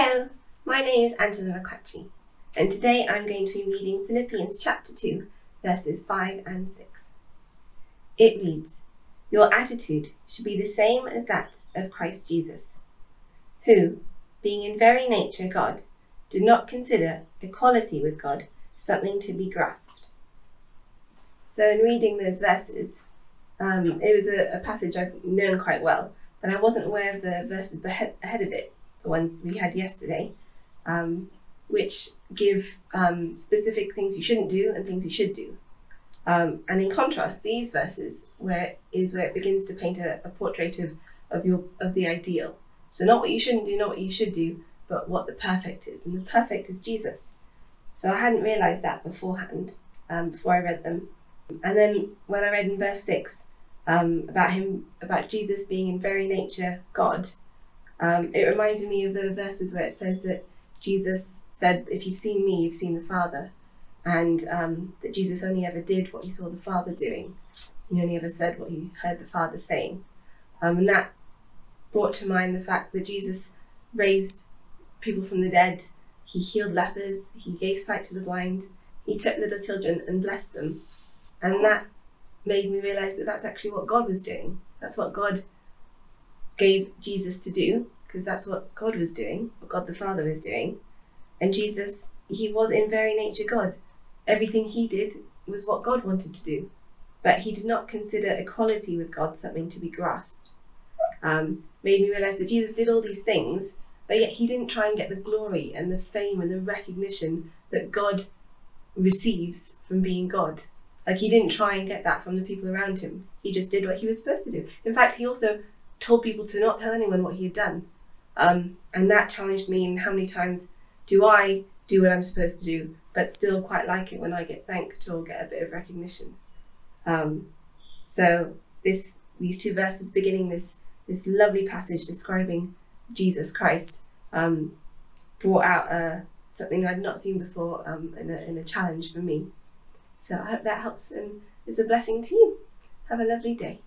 Hello, my name is Angela McClatchy, and today I'm going to be reading Philippians chapter 2, verses 5 and 6. It reads, "Your attitude should be the same as that of Christ Jesus, who, being in very nature God, did not consider equality with God something to be grasped." So in reading those verses, it was a passage I've known quite well, but I wasn't aware of the verses ahead of it, the ones we had yesterday, which give specific things you shouldn't do and things you should do. And in contrast, these verses where it begins to paint a portrait of the ideal. So not what you shouldn't do, not what you should do, but what the perfect is. And the perfect is Jesus. So I hadn't realised that beforehand, before I read them. And then when I read in verse 6 about Jesus being in very nature God, it reminded me of the verses where it says that Jesus said, "If you've seen me, you've seen the Father," and that Jesus only ever did what he saw the Father doing. He only ever said what he heard the Father saying. And that brought to mind the fact that Jesus raised people from the dead, he healed lepers, he gave sight to the blind, he took little children and blessed them. And that made me realise that that's actually what God was doing. That's what God gave Jesus to do, because that's what God was doing, what God the Father was doing. And Jesus, he was in very nature God. Everything he did was what God wanted to do, but he did not consider equality with God something to be grasped. Made me realise that Jesus did all these things, but yet he didn't try and get the glory and the fame and the recognition that God receives from being God. Like, he didn't try and get that from the people around him. He just did what he was supposed to do. In fact, he also told people to not tell anyone what he had done. And that challenged me in how many times do I do what I'm supposed to do, but still quite like it when I get thanked or get a bit of recognition. So these two verses beginning this lovely passage describing Jesus Christ brought out something I'd not seen before in a challenge for me. So I hope that helps and is a blessing to you. Have a lovely day.